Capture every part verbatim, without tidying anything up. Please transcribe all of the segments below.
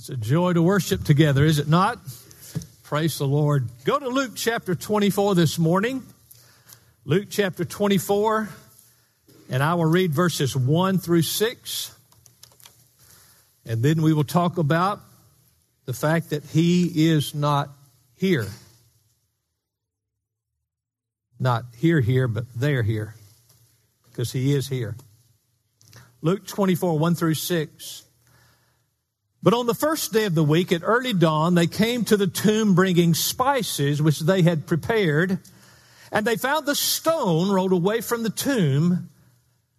It's a joy to worship together, is it not? Praise the Lord. Go to Luke chapter twenty-four this morning. Luke chapter twenty-four, and I will read verses one through six. And then we will talk about the fact that he is not here. Not here, here, but there, here. Because he is here. Luke twenty-four, one through six. But on the first day of the week, at early dawn, they came to the tomb bringing spices which they had prepared. And they found the stone rolled away from the tomb.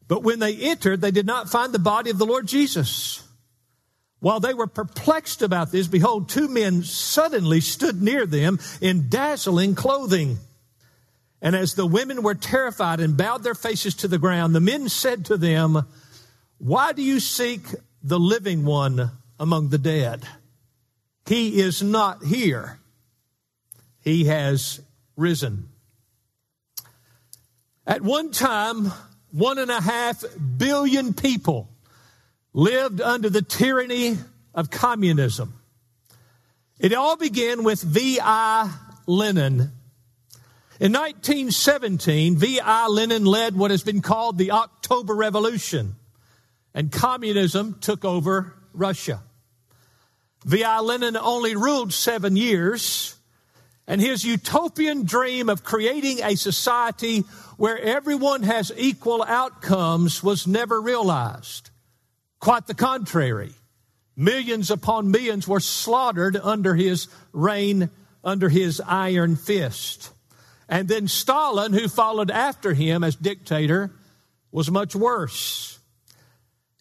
But when they entered, they did not find the body of the Lord Jesus. While they were perplexed about this, behold, two men suddenly stood near them in dazzling clothing. And as the women were terrified and bowed their faces to the ground, the men said to them, "Why do you seek the living one among the dead? He is not here. He has risen." At one time, one and a half billion people lived under the tyranny of communism. It all began with V I Lenin. In nineteen seventeen, V I Lenin led what has been called the October Revolution, and communism took over Russia. V I Lenin only ruled seven years, and his utopian dream of creating a society where everyone has equal outcomes was never realized. Quite the contrary. Millions upon millions were slaughtered under his reign, under his iron fist. And then Stalin, who followed after him as dictator, was much worse.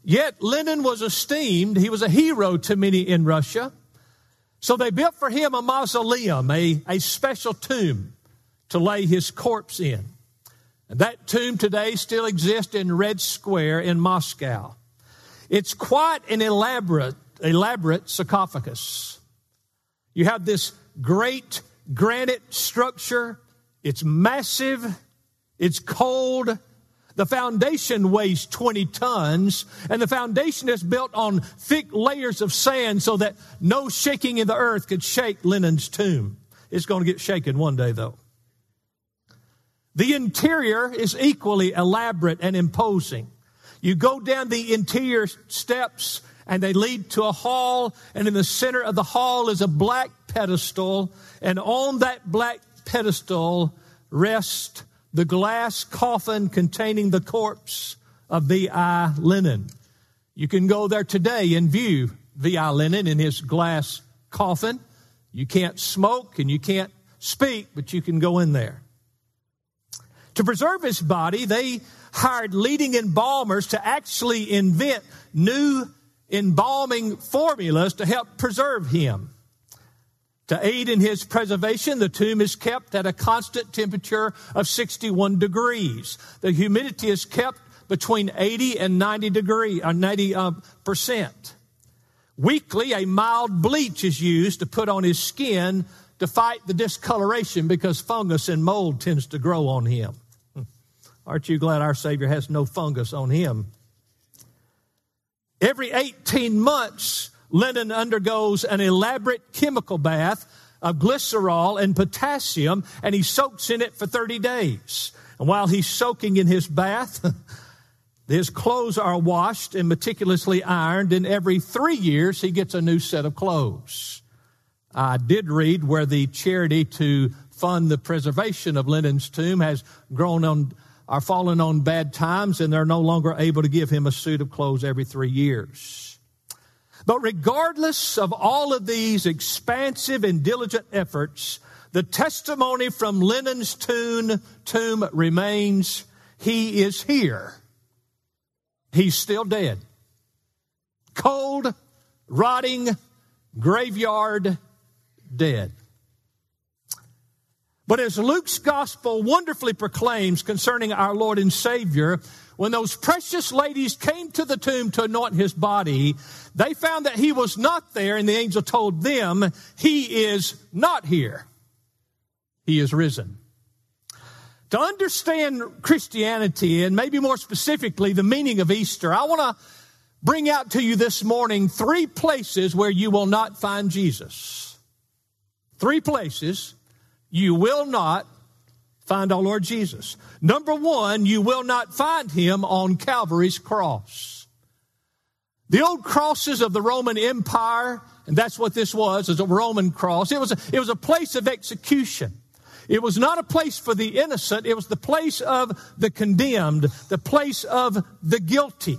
Yet Lenin was esteemed. He was a hero to many in Russia. So they built for him a mausoleum, a, a special tomb to lay his corpse in. And that tomb today still exists in Red Square in Moscow. It's quite an elaborate, elaborate sarcophagus. You have this great granite structure. It's massive. It's cold. The foundation weighs twenty tons, and the foundation is built on thick layers of sand so that no shaking in the earth could shake Lenin's tomb. It's going to get shaken one day, though. The interior is equally elaborate and imposing. You go down the interior steps, and they lead to a hall, and in the center of the hall is a black pedestal, and on that black pedestal rests the glass coffin containing the corpse of V I Lenin. You can go there today and view V I Lenin in his glass coffin. You can't smoke and you can't speak, but you can go in there. To preserve his body, they hired leading embalmers to actually invent new embalming formulas to help preserve him. To aid in his preservation, the tomb is kept at a constant temperature of sixty-one degrees. The humidity is kept between eighty and ninety degrees, or ninety percent. Weekly, a mild bleach is used to put on his skin to fight the discoloration because fungus and mold tends to grow on him. Aren't you glad our Savior has no fungus on him? Every eighteen months, Lenin undergoes an elaborate chemical bath of glycerol and potassium, and he soaks in it for thirty days. And while he's soaking in his bath, his clothes are washed and meticulously ironed, and every three years he gets a new set of clothes. I did read where the charity to fund the preservation of Lenin's tomb has grown on, or fallen on bad times, and they're no longer able to give him a suit of clothes every three years. But regardless of all of these expansive and diligent efforts, the testimony from Lenin's tomb, tomb remains, he is here. He's still dead. Cold, rotting, graveyard, dead. But as Luke's gospel wonderfully proclaims concerning our Lord and Savior, when those precious ladies came to the tomb to anoint his body, they found that he was not there, and the angel told them, he is not here. He is risen. To understand Christianity, and maybe more specifically the meaning of Easter, I want to bring out to you this morning three places where you will not find Jesus. Three places you will not find our Lord Jesus. Number one, you will not find him on Calvary's cross. The old crosses of the Roman Empire, and that's what this was, is a Roman cross. It was a, it was a place of execution. It was not a place for the innocent. It was the place of the condemned, the place of the guilty.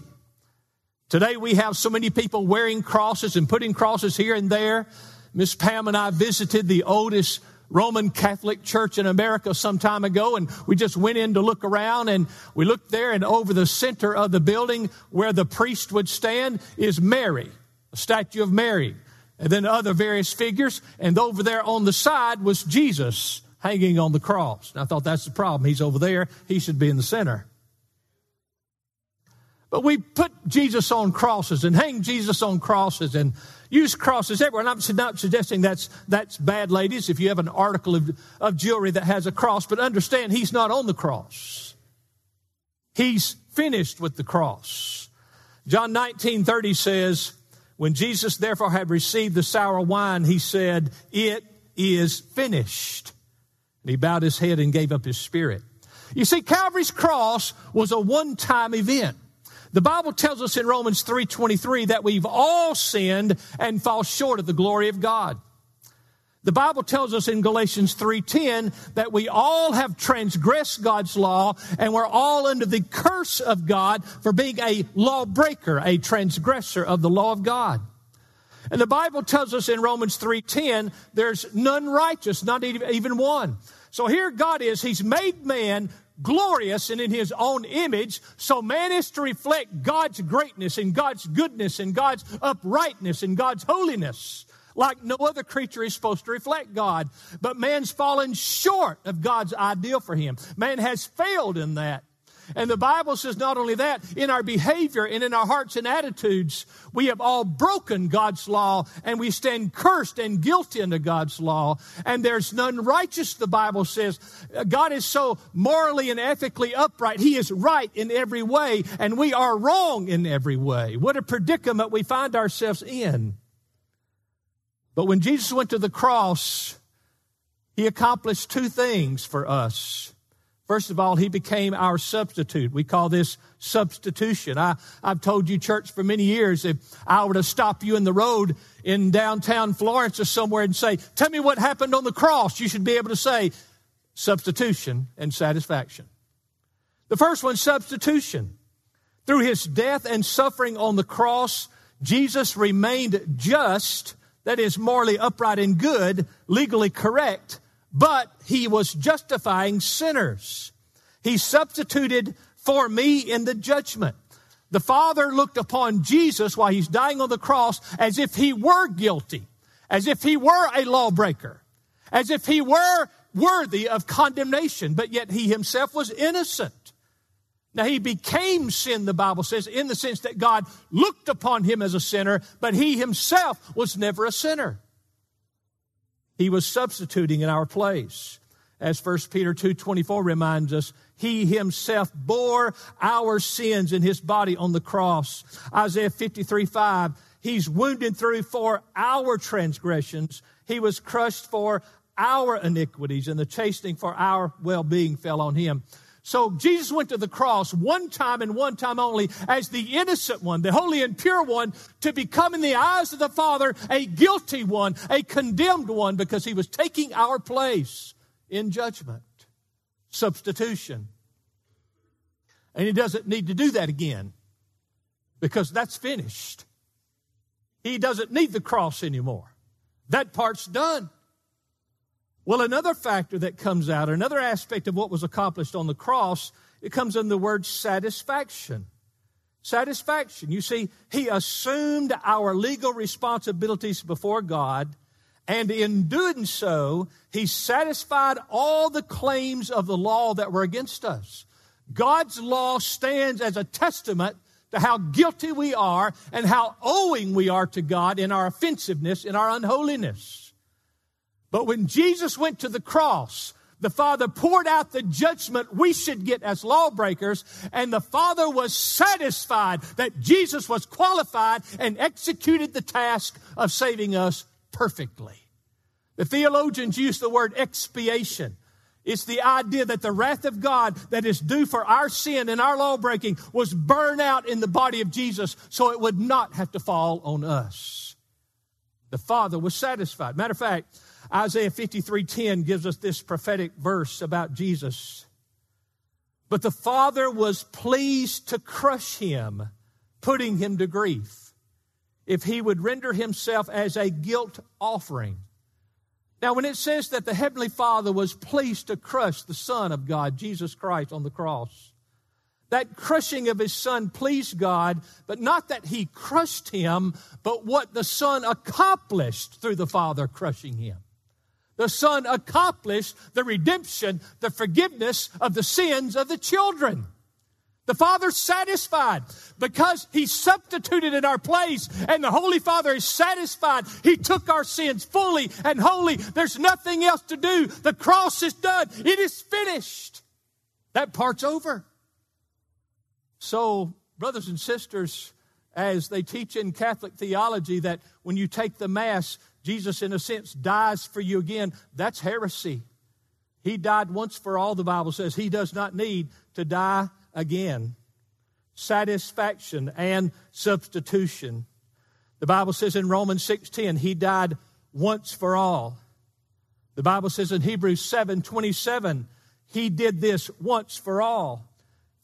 Today we have so many people wearing crosses and putting crosses here and there. Miss Pam and I visited the oldest Roman Catholic church in America some time ago, and we just went in to look around, and we looked there, and over the center of the building where the priest would stand is Mary, a statue of Mary, and then other various figures, and over there on the side was Jesus hanging on the cross. And I thought, that's the problem. He's over there. He should be in the center. But we put Jesus on crosses and hang Jesus on crosses and use crosses everywhere. And I'm not suggesting that's that's bad, ladies, if you have an article of, of jewelry that has a cross. But understand, he's not on the cross. He's finished with the cross. John nineteen thirty says, when Jesus therefore had received the sour wine, he said, "It is finished." And he bowed his head and gave up his spirit. You see, Calvary's cross was a one-time event. The Bible tells us in Romans three twenty-three that we've all sinned and fall short of the glory of God. The Bible tells us in Galatians three ten that we all have transgressed God's law and we're all under the curse of God for being a lawbreaker, a transgressor of the law of God. And the Bible tells us in Romans three ten, there's none righteous, not even one. So here God is. He's made man glorious and in his own image. So man is to reflect God's greatness and God's goodness and God's uprightness and God's holiness. Like no other creature is supposed to reflect God. But man's fallen short of God's ideal for him. Man has failed in that. And the Bible says not only that, in our behavior and in our hearts and attitudes, we have all broken God's law, and we stand cursed and guilty under God's law. And there's none righteous, the Bible says. God is so morally and ethically upright. He is right in every way, and we are wrong in every way. What a predicament we find ourselves in. But when Jesus went to the cross, he accomplished two things for us. First of all, he became our substitute. We call this substitution. I, I've told you, church, for many years, if I were to stop you in the road in downtown Florence or somewhere and say, "Tell me what happened on the cross," you should be able to say substitution and satisfaction. The first one, substitution. Through his death and suffering on the cross, Jesus remained just, that is, morally upright and good, legally correct, but he was justifying sinners. He substituted for me in the judgment. The Father looked upon Jesus while he's dying on the cross as if he were guilty, as if he were a lawbreaker, as if he were worthy of condemnation, but yet he himself was innocent. Now, he became sin, the Bible says, in the sense that God looked upon him as a sinner, but he himself was never a sinner. He was substituting in our place. As First Peter two twenty-four reminds us, he himself bore our sins in his body on the cross. Isaiah fifty-three five, he's wounded through for our transgressions. He was crushed for our iniquities, and the chastening for our well-being fell on him. So Jesus went to the cross one time and one time only as the innocent one, the holy and pure one, to become in the eyes of the Father a guilty one, a condemned one, because he was taking our place in judgment. Substitution. And he doesn't need to do that again because that's finished. He doesn't need the cross anymore. That part's done. Well, another factor that comes out, or another aspect of what was accomplished on the cross, it comes in the word satisfaction. Satisfaction. You see, he assumed our legal responsibilities before God, and in doing so, he satisfied all the claims of the law that were against us. God's law stands as a testament to how guilty we are and how owing we are to God in our offensiveness, in our unholiness. But when Jesus went to the cross, The Father poured out the judgment we should get as lawbreakers, and the Father was satisfied that Jesus was qualified and executed the task of saving us perfectly. The theologians use the word expiation. It's the idea that the wrath of God that is due for our sin and our lawbreaking was burned out in the body of Jesus so it would not have to fall on us. The Father was satisfied. Matter of fact, Isaiah fifty-three ten gives us this prophetic verse about Jesus. But the Father was pleased to crush him, putting him to grief, if he would render himself as a guilt offering. Now, when it says that the Heavenly Father was pleased to crush the Son of God, Jesus Christ, on the cross, that crushing of his Son pleased God, but not that he crushed him, but what the Son accomplished through the Father crushing him. The Son accomplished the redemption, the forgiveness of the sins of the children. The Father's satisfied because he substituted in our place, and the Holy Father is satisfied. He took our sins fully and wholly. There's nothing else to do. The cross is done. It is finished. That part's over. So, brothers and sisters, as they teach in Catholic theology that when you take the Mass, Jesus, in a sense, dies for you again, that's heresy. He died once for all, the Bible says. He does not need to die again. Satisfaction and substitution. The Bible says in Romans six ten, he died once for all. The Bible says in Hebrews seven twenty-seven, he did this once for all.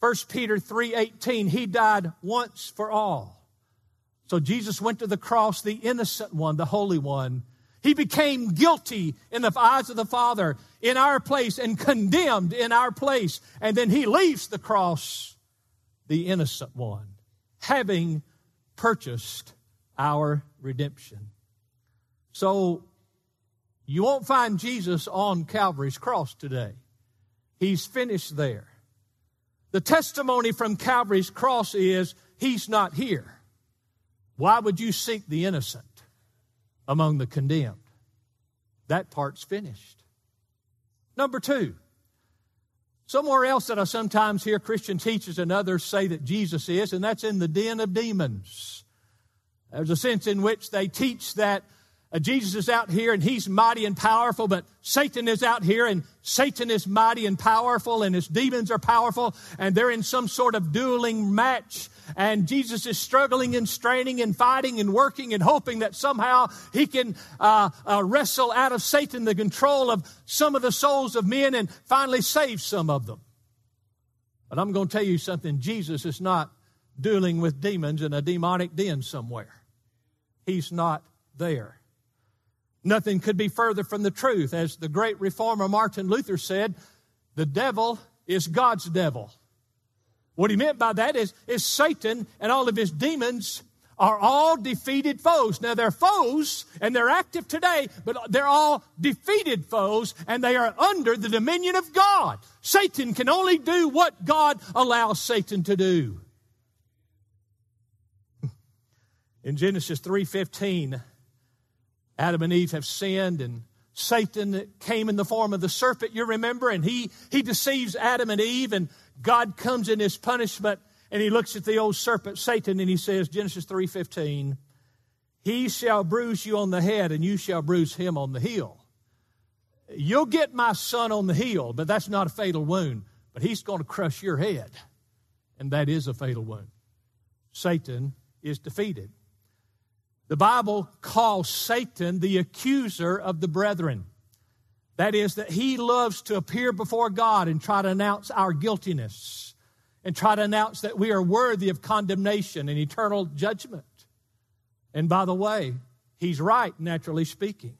First Peter three eighteen, he died once for all. So Jesus went to the cross, the innocent one, the holy one. He became guilty in the eyes of the Father in our place and condemned in our place. And then he leaves the cross, the innocent one, having purchased our redemption. So you won't find Jesus on Calvary's cross today. He's finished there. The testimony from Calvary's cross is, he's not here. Why would you seek the innocent among the condemned? That part's finished. Number two, somewhere else that I sometimes hear Christian teachers and others say that Jesus is, and that's in the den of demons. There's a sense in which they teach that Jesus is out here and he's mighty and powerful, but Satan is out here and Satan is mighty and powerful and his demons are powerful and they're in some sort of dueling match and Jesus is struggling and straining and fighting and working and hoping that somehow he can uh, uh, wrestle out of Satan the control of some of the souls of men and finally save some of them. But I'm going to tell you something. Jesus is not dueling with demons in a demonic den somewhere. He's not there. Nothing could be further from the truth. As the great reformer Martin Luther said, the devil is God's devil. What he meant by that is, is Satan and all of his demons are all defeated foes. Now, they're foes, and they're active today, but they're all defeated foes, and they are under the dominion of God. Satan can only do what God allows Satan to do. In Genesis three fifteen, Adam and Eve have sinned, and Satan came in the form of the serpent, you remember, and he, he deceives Adam and Eve, and God comes in his punishment, and he looks at the old serpent, Satan, and he says, Genesis three fifteen, he shall bruise you on the head, and you shall bruise him on the heel. You'll get my son on the heel, but that's not a fatal wound, but he's going to crush your head, and that is a fatal wound. Satan is defeated. The Bible calls Satan the accuser of the brethren. That is, that he loves to appear before God and try to announce our guiltiness and try to announce that we are worthy of condemnation and eternal judgment. And by the way, he's right, naturally speaking.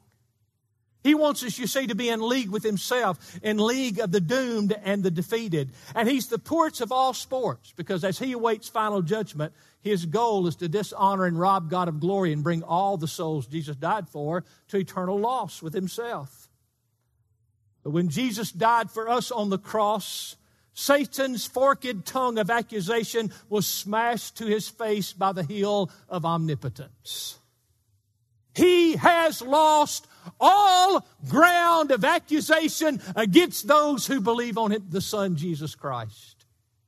He wants us, you see, to be in league with himself, in league of the doomed and the defeated. And he's the poorest of all sports because as he awaits final judgment, his goal is to dishonor and rob God of glory and bring all the souls Jesus died for to eternal loss with himself. But when Jesus died for us on the cross, Satan's forked tongue of accusation was smashed to his face by the heel of omnipotence. He he has lost all ground of accusation against those who believe on the Son, Jesus Christ.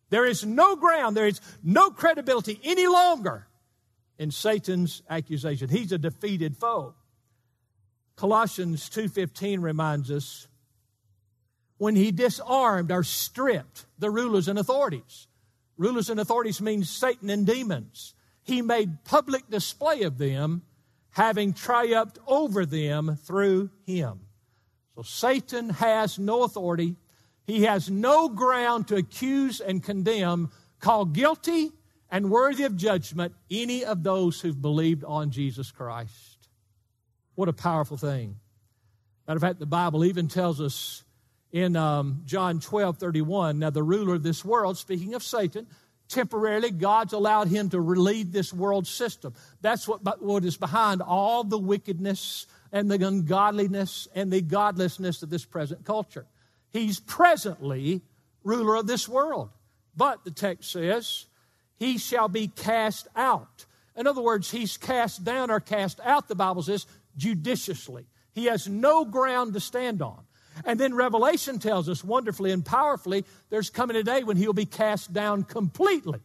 There is no ground, there is no credibility any longer in Satan's accusation. He's a defeated foe. Colossians two fifteen reminds us, when he disarmed or stripped the rulers and authorities. Rulers and authorities means Satan and demons. He made public display of them, having triumphed over them through him. So Satan has no authority. He has no ground to accuse and condemn, call guilty and worthy of judgment, any of those who've believed on Jesus Christ. What a powerful thing. Matter of fact, the Bible even tells us in um, John twelve thirty-one, now the ruler of this world, speaking of Satan, temporarily, God's allowed him to lead this world system. That's what, what is behind all the wickedness and the ungodliness and the godlessness of this present culture. He's presently ruler of this world. But the text says, he shall be cast out. In other words, he's cast down or cast out, the Bible says, judiciously. He has no ground to stand on. And then Revelation tells us wonderfully and powerfully, there's coming a day when he'll be cast down completely.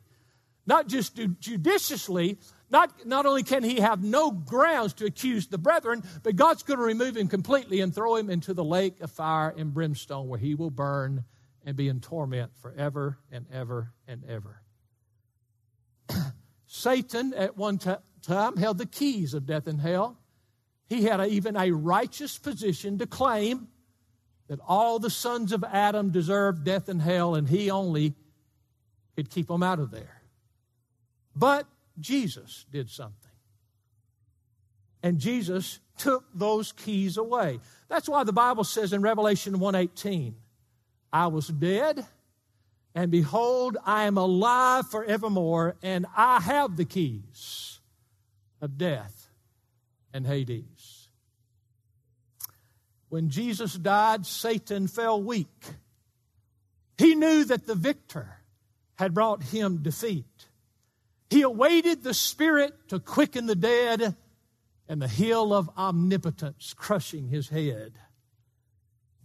Not just judiciously, not, not only can he have no grounds to accuse the brethren, but God's going to remove him completely and throw him into the lake of fire and brimstone where he will burn and be in torment forever and ever and ever. Satan at one t- time held the keys of death and hell. He had a, even a righteous position to claim that all the sons of Adam deserved death and hell, and he only could keep them out of there. But Jesus did something. And Jesus took those keys away. That's why the Bible says in Revelation one eighteen, I was dead, and behold, I am alive forevermore, and I have the keys of death and Hades. When Jesus died, Satan fell weak. He knew that the victor had brought him defeat. He awaited the Spirit to quicken the dead and the heel of omnipotence crushing his head.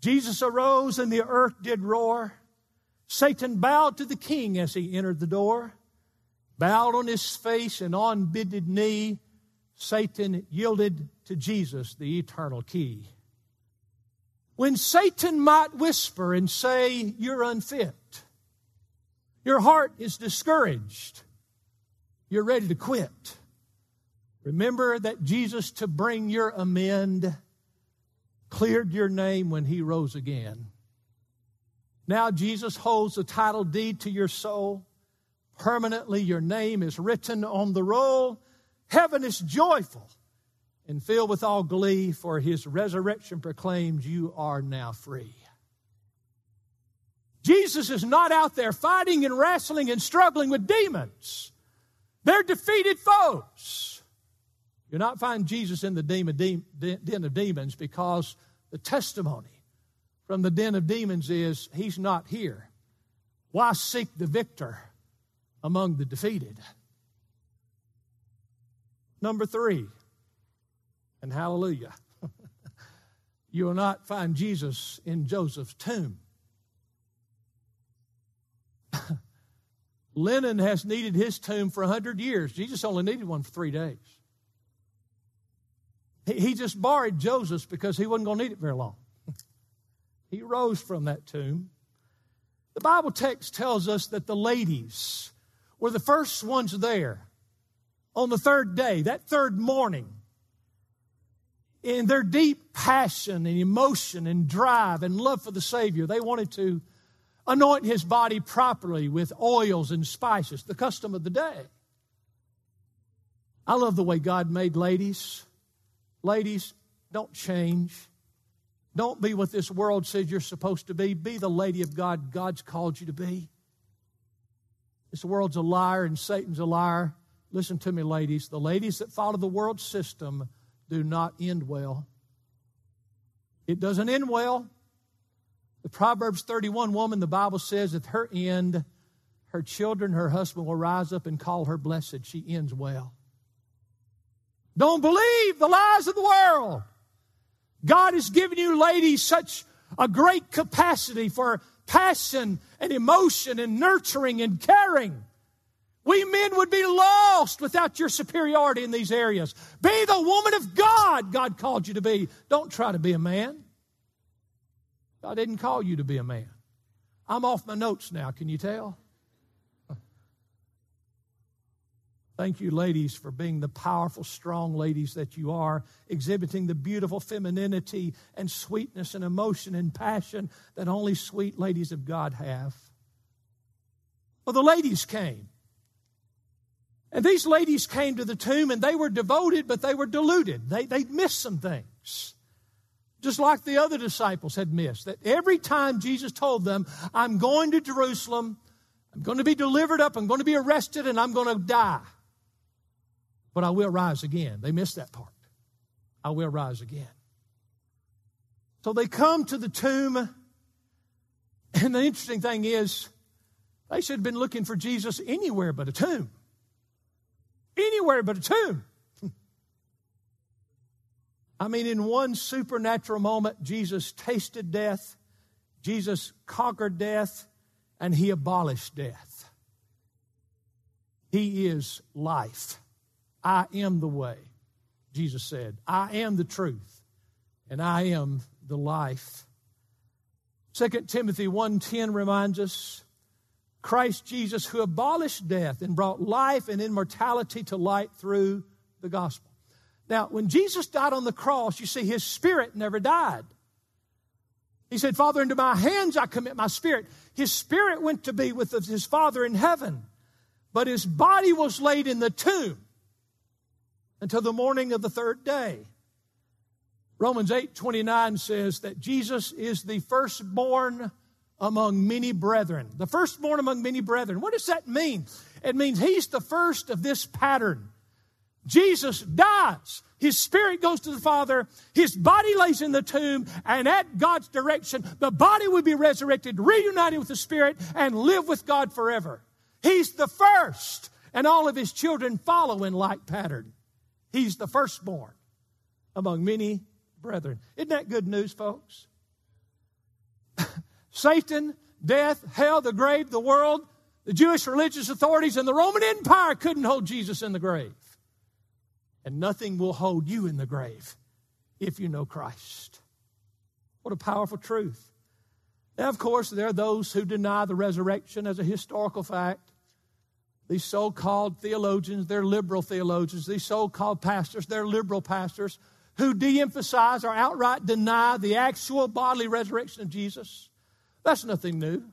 Jesus arose and the earth did roar. Satan bowed to the king as he entered the door. Bowed on his face and on bended knee, Satan yielded to Jesus the eternal key. When Satan might whisper and say, you're unfit, your heart is discouraged, you're ready to quit, remember that Jesus, to bring your amend, cleared your name when he rose again. Now Jesus holds the title deed to your soul. Permanently your name is written on the roll. Heaven is joyful and filled with all glee, for his resurrection proclaims you are now free. Jesus is not out there fighting and wrestling and struggling with demons. They're defeated foes. You'll not find Jesus in the den of demons, because the testimony from the den of demons is he's not here. Why seek the victor among the defeated? Number three. And hallelujah, you will not find Jesus in Joseph's tomb. Lenin has needed his tomb for one hundred years. Jesus only needed one for three days. He, he just borrowed Joseph's because he wasn't going to need it very long. He rose from that tomb. The Bible text tells us that the ladies were the first ones there on the third day, that third morning. In their deep passion and emotion and drive and love for the Savior, they wanted to anoint his body properly with oils and spices, the custom of the day. I love the way God made ladies. Ladies, don't change. Don't be what this world says you're supposed to be. Be the lady of God God's called you to be. This world's a liar and Satan's a liar. Listen to me, ladies. The ladies that follow the world system do not end well. It doesn't end well. The Proverbs thirty-one woman, the Bible says, at her end, her children, her husband will rise up and call her blessed. She ends well. Don't believe the lies of the world. God has given you, ladies, such a great capacity for passion and emotion and nurturing and caring. We men would be lost without your superiority in these areas. Be the woman of God God called you to be. Don't try to be a man. God didn't call you to be a man. I'm off my notes now, can you tell? Thank you, ladies, for being the powerful, strong ladies that you are, exhibiting the beautiful femininity and sweetness and emotion and passion that only sweet ladies of God have. Well, the ladies came. And these ladies came to the tomb, and they were devoted, but they were deluded. They, they missed some things, just like the other disciples had missed. That every time Jesus told them, I'm going to Jerusalem, I'm going to be delivered up, I'm going to be arrested, and I'm going to die. But I will rise again. They missed that part. I will rise again. So they come to the tomb, and the interesting thing is, they should have been looking for Jesus anywhere but a tomb. Anywhere but a tomb. I mean, in one supernatural moment, Jesus tasted death, Jesus conquered death, and he abolished death. He is life. I am the way, Jesus said. I am the truth, and I am the life. Second Timothy one ten reminds us, Christ Jesus, who abolished death and brought life and immortality to light through the gospel. Now, when Jesus died on the cross, you see, his spirit never died. He said, Father, into my hands I commit my spirit. His spirit went to be with his Father in heaven, but his body was laid in the tomb until the morning of the third day. Romans eight twenty-nine says that Jesus is the firstborn among many brethren. The firstborn among many brethren. What does that mean? It means he's the first of this pattern. Jesus dies. His spirit goes to the Father. His body lays in the tomb. And at God's direction, the body will be resurrected, reunited with the spirit, and live with God forever. He's the first. And all of his children follow in like pattern. He's the firstborn among many brethren. Isn't that good news, folks? Satan, death, hell, the grave, the world, the Jewish religious authorities, and the Roman Empire couldn't hold Jesus in the grave. And nothing will hold you in the grave if you know Christ. What a powerful truth. Now, of course, there are those who deny the resurrection as a historical fact. These so-called theologians, they're liberal theologians. These so-called pastors, they're liberal pastors who de-emphasize or outright deny the actual bodily resurrection of Jesus. That's nothing new.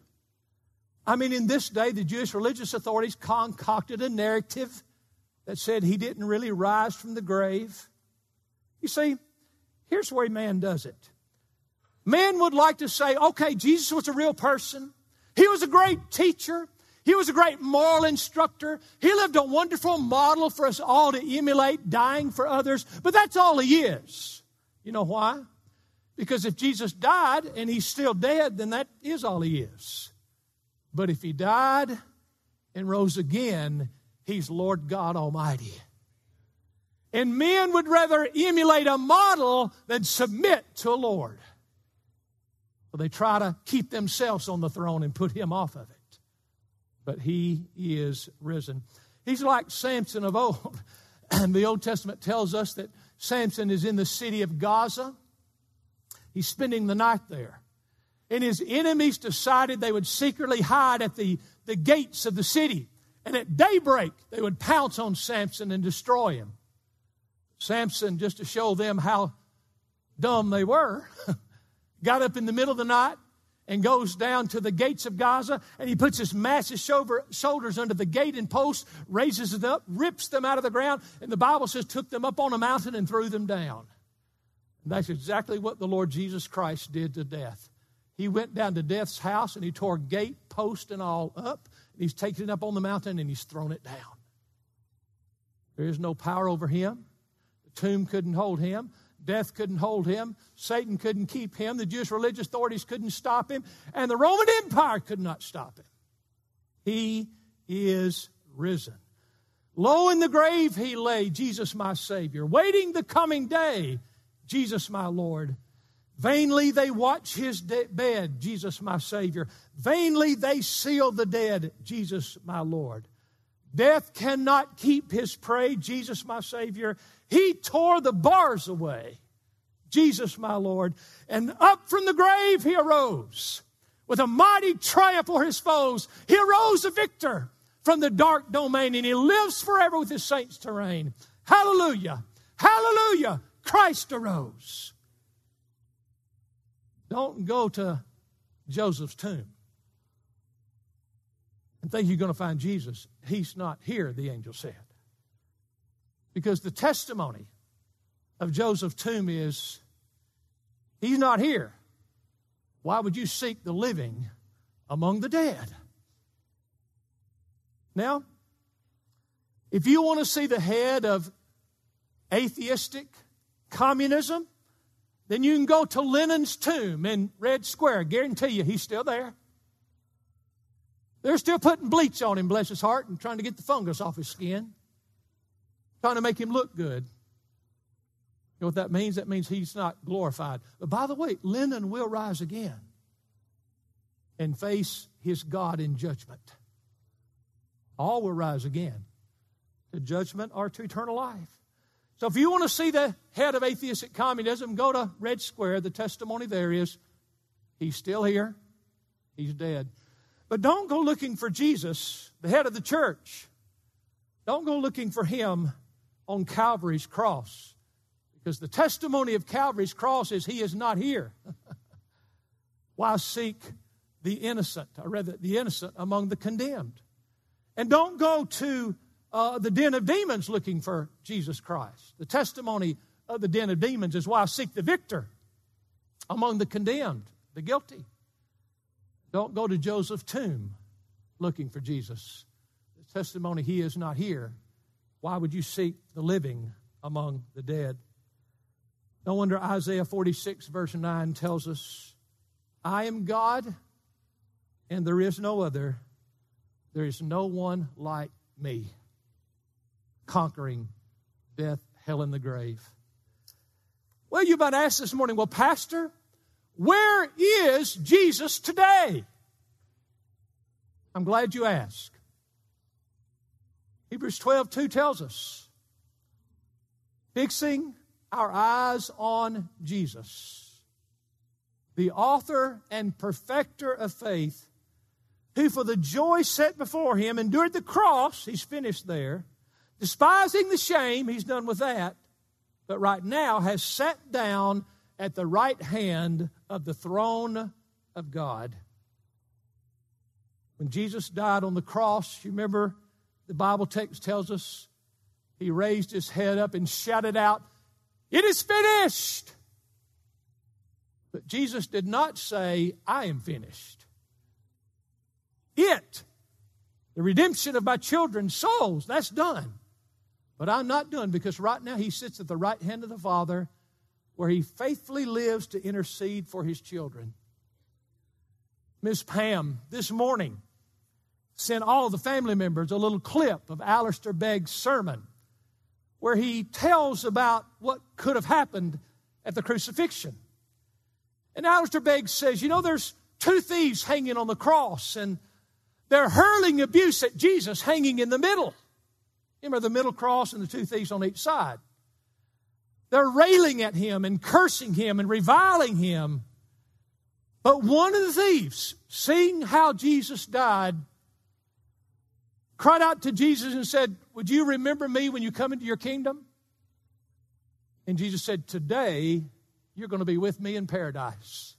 I mean, in this day, the Jewish religious authorities concocted a narrative that said he didn't really rise from the grave. You see, here's where man does it. Man would like to say, okay, Jesus was a real person. He was a great teacher. He was a great moral instructor. He lived a wonderful model for us all to emulate, dying for others. But that's all he is. You know why? Because if Jesus died and he's still dead, then that is all he is. But if he died and rose again, he's Lord God Almighty. And men would rather emulate a model than submit to a Lord. Well, they try to keep themselves on the throne and put him off of it. But he is risen. He's like Samson of old. And the Old Testament tells us that Samson is in the city of Gaza. He's spending the night there. And his enemies decided they would secretly hide at the, the gates of the city. And at daybreak, they would pounce on Samson and destroy him. Samson, just to show them how dumb they were, got up in the middle of the night and goes down to the gates of Gaza. And he puts his massive shoulders under the gate and post, raises it up, rips them out of the ground. And the Bible says, took them up on a mountain and threw them down. That's exactly what the Lord Jesus Christ did to death. He went down to death's house and he tore gate, post, and all up. And he's taken it up on the mountain and he's thrown it down. There is no power over him. The tomb couldn't hold him. Death couldn't hold him. Satan couldn't keep him. The Jewish religious authorities couldn't stop him. And the Roman Empire could not stop him. He is risen. Low in the grave he lay, Jesus my Savior, waiting the coming day, Jesus my Lord. Vainly they watch his de- bed, Jesus my Savior. Vainly they seal the dead, Jesus my Lord. Death cannot keep his prey, Jesus my Savior. He tore the bars away, Jesus my Lord. And up from the grave he arose. With a mighty triumph for his foes, he arose a victor from the dark domain, and he lives forever with his saints to reign. Hallelujah! Hallelujah! Christ arose. Don't go to Joseph's tomb and think you're going to find Jesus. He's not here, the angel said. Because the testimony of Joseph's tomb is, he's not here. Why would you seek the living among the dead? Now, if you want to see the head of atheistic communism, then you can go to Lenin's tomb in Red Square. I guarantee you he's still there. They're still putting bleach on him, bless his heart, and trying to get the fungus off his skin, trying to make him look good. You know what that means? That means he's not glorified. But by the way, Lenin will rise again and face his God in judgment. All will rise again to judgment or to eternal life. So if you want to see the head of atheistic communism, go to Red Square. The testimony there is, he's still here. He's dead. But don't go looking for Jesus, the head of the church. Don't go looking for him on Calvary's cross. Because the testimony of Calvary's cross is he is not here. Why seek the innocent, or rather the innocent among the condemned? And don't go to uh, the den of demons looking for Jesus Christ. The testimony of the den of demons is why seek the victor among the condemned, the guilty. Don't go to Joseph's tomb looking for Jesus. The testimony he is not here. Why would you seek the living among the dead? No wonder Isaiah forty-six, verse nine tells us, I am God, and there is no other. There is no one like me, conquering death, hell, and the grave. Well, you might ask this morning, well, Pastor, where is Jesus today? I'm glad you asked. Hebrews twelve, two tells us, fixing our eyes on Jesus, the author and perfecter of faith, who for the joy set before him endured the cross, he's finished there, despising the shame, he's done with that, but right now has sat down at the right hand of the throne of God. When Jesus died on the cross, you remember the Bible text tells us, he raised his head up and shouted out, it is finished. But Jesus did not say, I am finished. It, the redemption of my children's souls, that's done. But I'm not done, because right now he sits at the right hand of the Father where he faithfully lives to intercede for his children. Miss Pam, this morning, sent all the family members a little clip of Alistair Begg's sermon, where he tells about what could have happened at the crucifixion. And Alistair Begg says, you know, there's two thieves hanging on the cross, and they're hurling abuse at Jesus hanging in the middle. Remember the middle cross and the two thieves on each side. They're railing at him and cursing him and reviling him. But one of the thieves, seeing how Jesus died, cried out to Jesus and said, would you remember me when you come into your kingdom? And Jesus said, today you're going to be with me in paradise.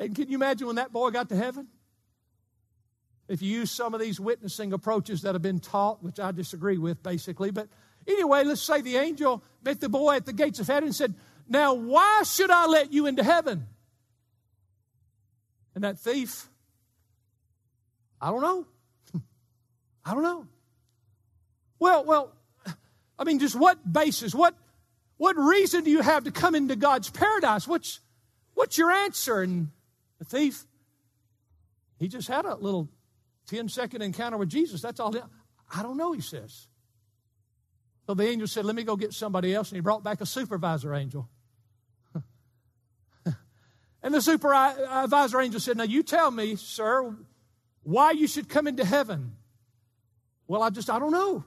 And can you imagine when that boy got to heaven? If you use some of these witnessing approaches that have been taught, which I disagree with basically, but anyway, let's say the angel met the boy at the gates of heaven and said, now why should I let you into heaven? And that thief, I don't know. I don't know. Well, well, I mean, just what basis, what what reason do you have to come into God's paradise? What's, what's your answer? And the thief, he just had a little ten-second encounter with Jesus. That's all. I don't know, he says. So the angel said, let me go get somebody else. And he brought back a supervisor angel. And the supervisor angel said, now you tell me, sir, why you should come into heaven. Well, I just, I don't know.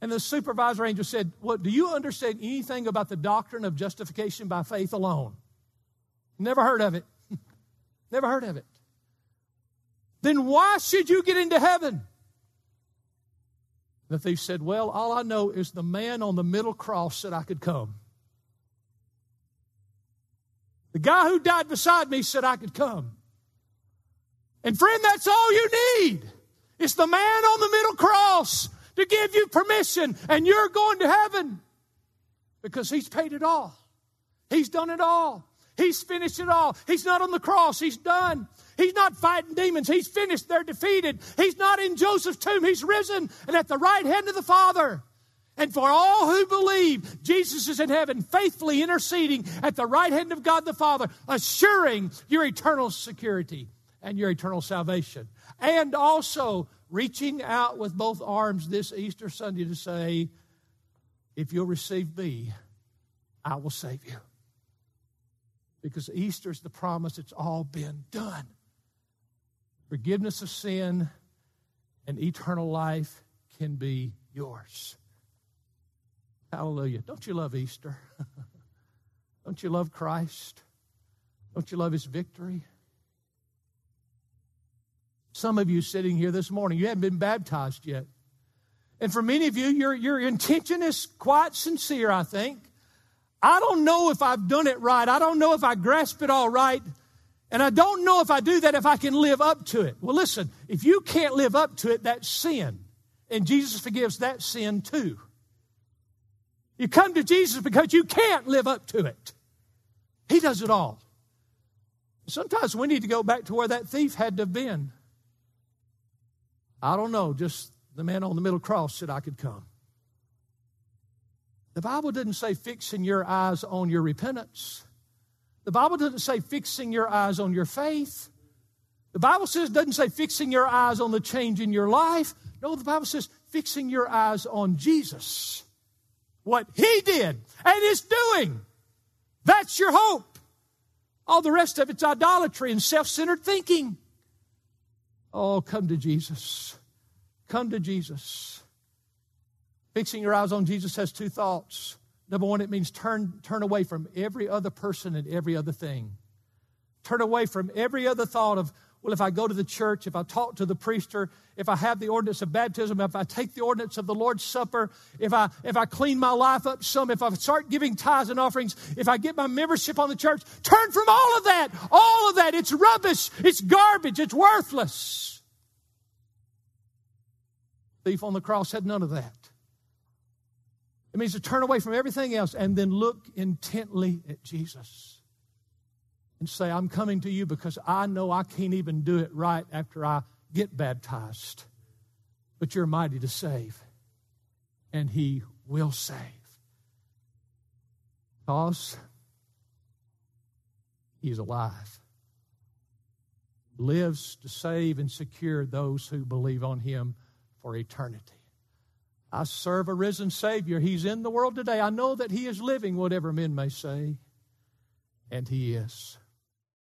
And the supervisor angel said, well, do you understand anything about the doctrine of justification by faith alone? Never heard of it. Never heard of it. Then why should you get into heaven? The thief said, well, all I know is the man on the middle cross said I could come. The guy who died beside me said I could come. And friend, that's all you need. It's the man on the middle cross to give you permission, and you're going to heaven because he's paid it all. He's done it all. He's finished it all. He's not on the cross. He's done. He's not fighting demons. He's finished. They're defeated. He's not in Joseph's tomb. He's risen and at the right hand of the Father. And for all who believe, Jesus is in heaven, faithfully interceding at the right hand of God the Father, assuring your eternal security and your eternal salvation. And also reaching out with both arms this Easter Sunday to say, if you'll receive me, I will save you. Because Easter is the promise, it's all been done. Forgiveness of sin and eternal life can be yours. Hallelujah. Don't you love Easter? Don't you love Christ? Don't you love his victory? Some of you sitting here this morning, you haven't been baptized yet. And for many of you, your, your intention is quite sincere, I think. I don't know if I've done it right. I don't know if I grasp it all right. And I don't know if I do that, if I can live up to it. Well, listen, if you can't live up to it, that's sin. And Jesus forgives that sin too. You come to Jesus because you can't live up to it. He does it all. Sometimes we need to go back to where that thief had to have been. I don't know, just the man on the middle cross said I could come. The Bible doesn't say fixing your eyes on your repentance. The Bible doesn't say fixing your eyes on your faith. The Bible says doesn't say fixing your eyes on the change in your life. No, the Bible says fixing your eyes on Jesus. What he did and is doing. That's your hope. All the rest of it's idolatry and self-centered thinking. Oh, come to Jesus. Come to Jesus. Fixing your eyes on Jesus has two thoughts. Number one, it means turn, turn away from every other person and every other thing. Turn away from every other thought of, well, if I go to the church, if I talk to the priester, if I have the ordinance of baptism, if I take the ordinance of the Lord's Supper, if I if I clean my life up some, if I start giving tithes and offerings, if I get my membership on the church, turn from all of that, all of that. It's rubbish, it's garbage, it's worthless. The thief on the cross had none of that. It means to turn away from everything else and then look intently at Jesus. And say, I'm coming to you because I know I can't even do it right after I get baptized. But you're mighty to save. And he will save. Because he's alive. Lives to save and secure those who believe on him for eternity. I serve a risen Savior. He's in the world today. I know that he is living, whatever men may say. And he is.